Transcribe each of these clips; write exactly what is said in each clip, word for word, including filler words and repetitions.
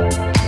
We'll be right back.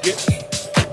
Bob do it. I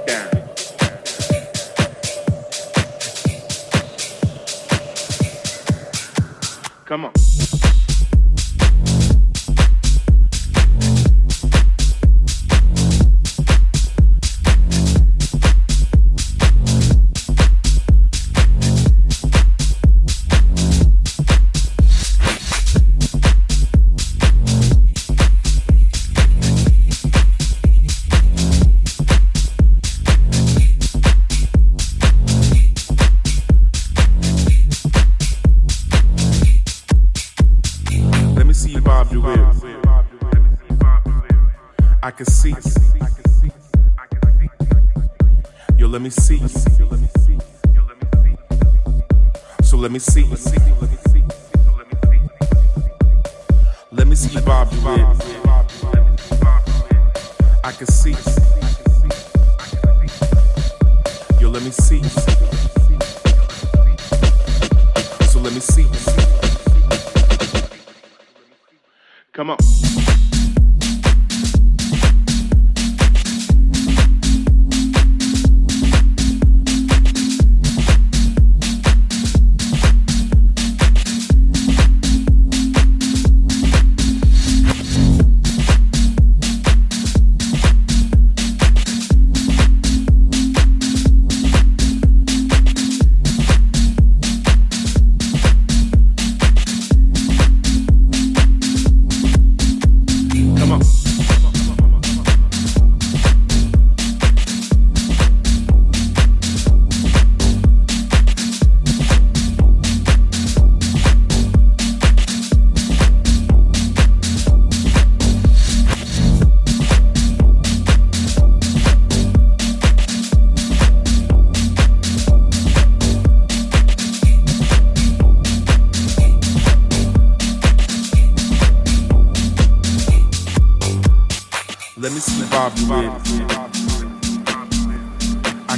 can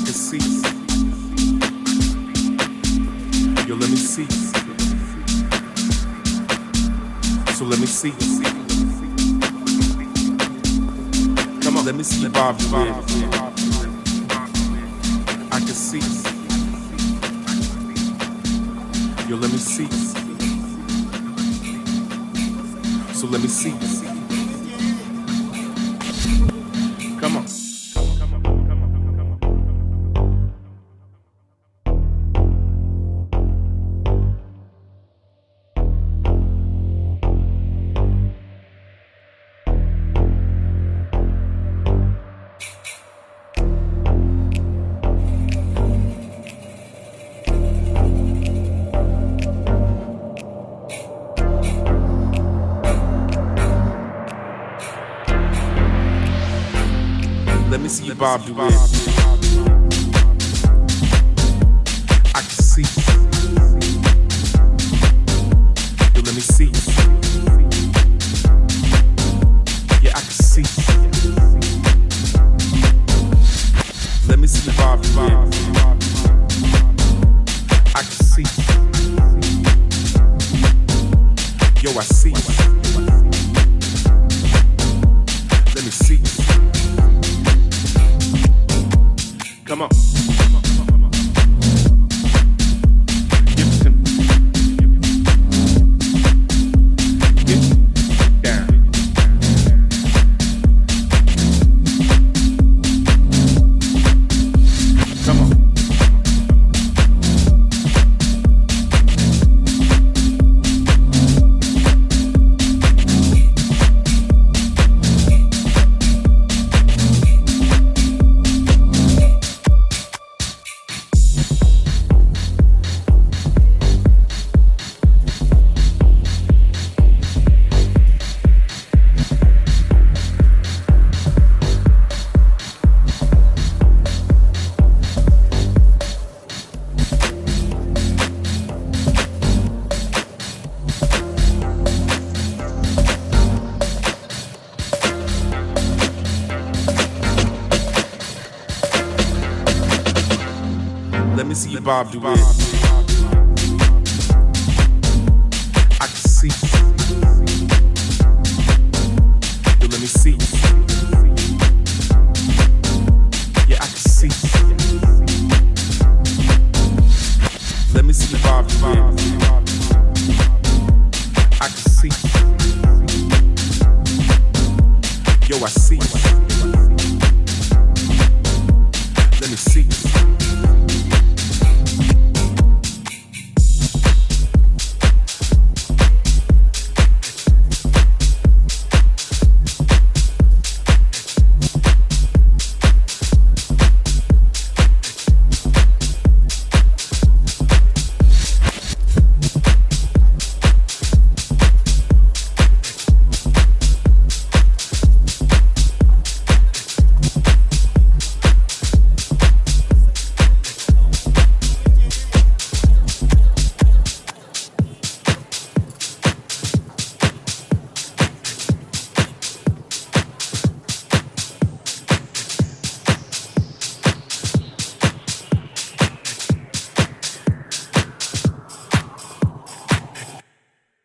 see. Yo, let me see. Yeah, I can see. Let me see Bob do it. I can see. Yo, I see. Let me see. Come on. Bob do it. I can see. Yo, let me see. seat.